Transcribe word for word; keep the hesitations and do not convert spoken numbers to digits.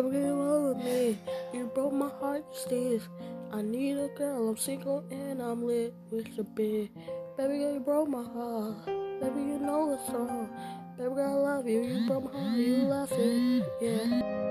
Never get along with me. You broke my heart, Steve. I need a girl, I'm single and I'm lit with the bit. Baby girl, you broke my heart. Baby, you know the song. Baby girl, I love you. You broke my heart, you laughing, yeah.